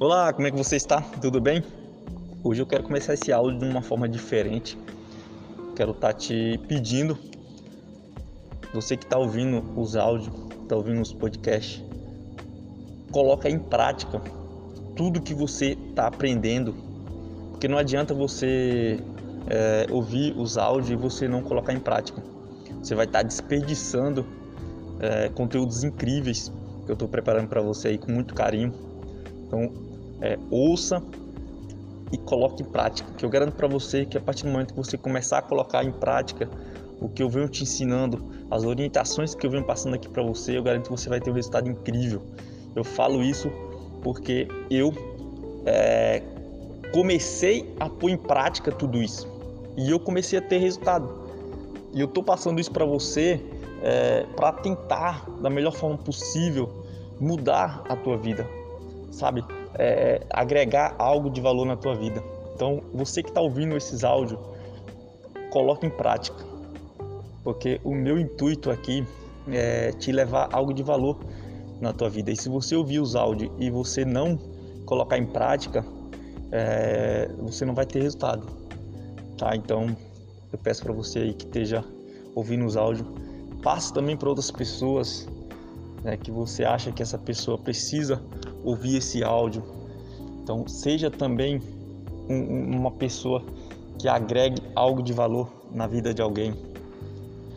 Olá, como é que você está? Tudo bem? Hoje eu quero começar esse áudio de uma forma diferente. Quero estar te pedindo, você que está ouvindo os áudios, está ouvindo os podcasts, coloca em prática tudo que você está aprendendo, porque não adianta você ouvir os áudios e você não colocar em prática. Você vai estar desperdiçando conteúdos incríveis que eu estou preparando para você aí com muito carinho. Então, ouça e coloque em prática, que eu garanto para você que a partir do momento que você começar a colocar em prática o que eu venho te ensinando, as orientações que eu venho passando aqui para você, eu garanto que você vai ter um resultado incrível. Eu falo isso porque eu comecei a pôr em prática tudo isso e eu comecei a ter resultado. E eu estou passando isso para você para tentar, da melhor forma possível, mudar a tua vida, sabe? Agregar algo de valor na tua vida. Então, você que está ouvindo esses áudios, coloca em prática, porque o meu intuito aqui é te levar algo de valor na tua vida. E se você ouvir os áudios e você não colocar em prática, você não vai ter resultado, tá? Então, eu peço para você aí que esteja ouvindo os áudios, passe também para outras pessoas, né, que você acha que essa pessoa precisa ouvir esse áudio. Então, seja também uma pessoa que agregue algo de valor na vida de alguém.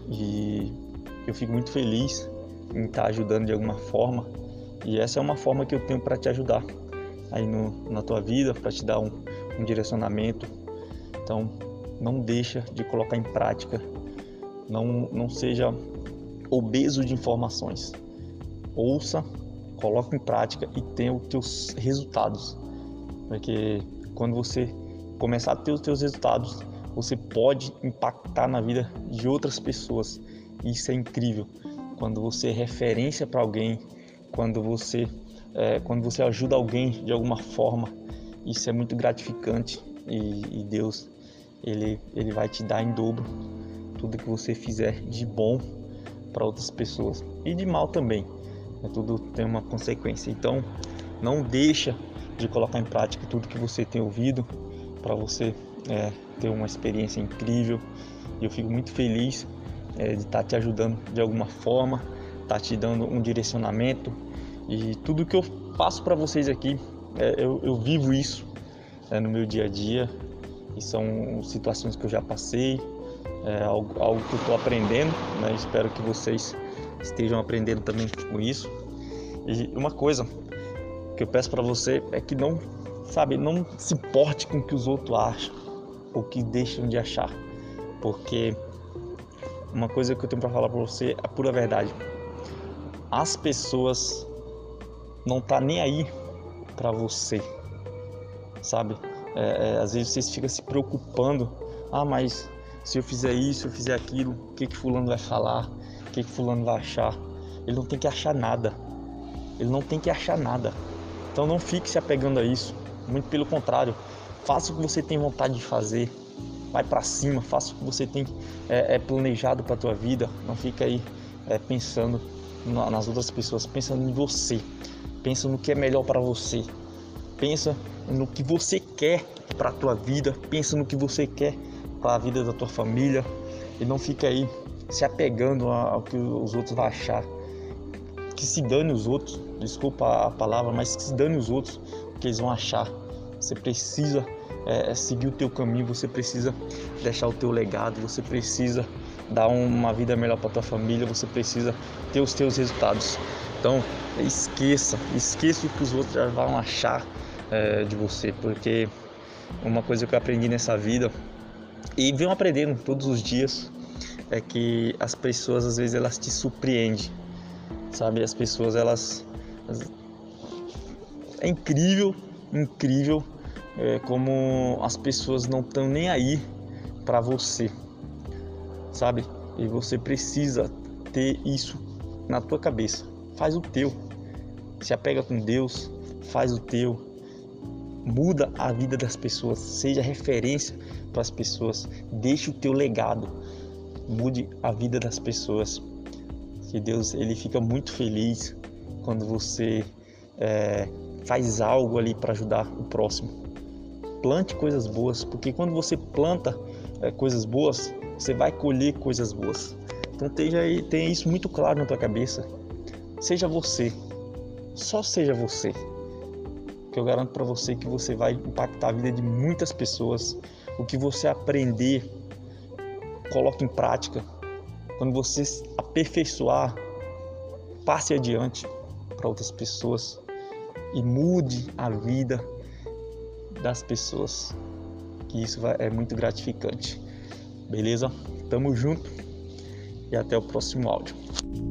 E eu fico muito feliz em estar ajudando de alguma forma. E essa é uma forma que eu tenho para te ajudar aí na tua vida, para te dar um direcionamento. Então, não deixa de colocar em prática, não seja obeso de informações. Ouça, coloque em prática e tenha os teus resultados, porque quando você começar a ter os teus resultados, você pode impactar na vida de outras pessoas. Isso é incrível, quando você é referência para alguém, quando você ajuda alguém de alguma forma. Isso é muito gratificante e Deus, Ele vai te dar em dobro tudo que você fizer de bom para outras pessoas, e de mal também. Tudo tem uma consequência. Então, não deixa de colocar em prática tudo que você tem ouvido, para você ter uma experiência incrível. E eu fico muito feliz de estar te ajudando de alguma forma, estar te dando um direcionamento. E tudo que eu faço para vocês aqui, eu vivo isso no meu dia a dia. E são situações que eu já passei, algo que eu estou aprendendo, né? Espero que vocês estejam aprendendo também com isso. E uma coisa que eu peço para você é que não se importe com o que os outros acham ou que deixam de achar, porque uma coisa que eu tenho para falar para você é a pura verdade. As pessoas não tá nem aí para você, sabe? Às vezes vocês ficam se preocupando, mas se eu fizer isso, se eu fizer aquilo, o que fulano vai falar, o que fulano vai achar? Ele não tem que achar nada. Então, não fique se apegando a isso, muito pelo contrário, faça o que você tem vontade de fazer, vai pra cima, faça o que você tem planejado pra tua vida. Não fica aí pensando nas outras pessoas, pensando em você, pensa no que é melhor pra você, pensa no que você quer para a tua vida, pensa no que você quer para a vida da tua família, e não fica aí se apegando ao que os outros vão achar. Que se dane os outros, desculpa a palavra, mas que se dane os outros, o que eles vão achar. Você precisa seguir o teu caminho, você precisa deixar o teu legado, você precisa dar uma vida melhor para tua família, você precisa ter os teus resultados. Então, esqueça o que os outros já vão achar de você, porque uma coisa que eu aprendi nessa vida e venho aprendendo todos os dias é que as pessoas, às vezes, elas te surpreendem, sabe? As pessoas, elas é incrível como as pessoas não estão nem aí para você, sabe? E você precisa ter isso na tua cabeça. Faz o teu, se apega com Deus, faz o teu, muda a vida das pessoas, seja referência para as pessoas, deixe o teu legado, mude a vida das pessoas. Que Deus, ele fica muito feliz quando você Faz algo ali para ajudar o próximo. Plante coisas boas, porque quando você planta coisas boas, você vai colher coisas boas. Então tenha isso muito claro na tua cabeça. Seja você, só seja você, que eu garanto para você que você vai impactar a vida de muitas pessoas. O que você aprender, coloque em prática. Quando você se aperfeiçoar, passe adiante para outras pessoas e mude a vida das pessoas, que isso é muito gratificante. Beleza? Tamo junto e até o próximo áudio.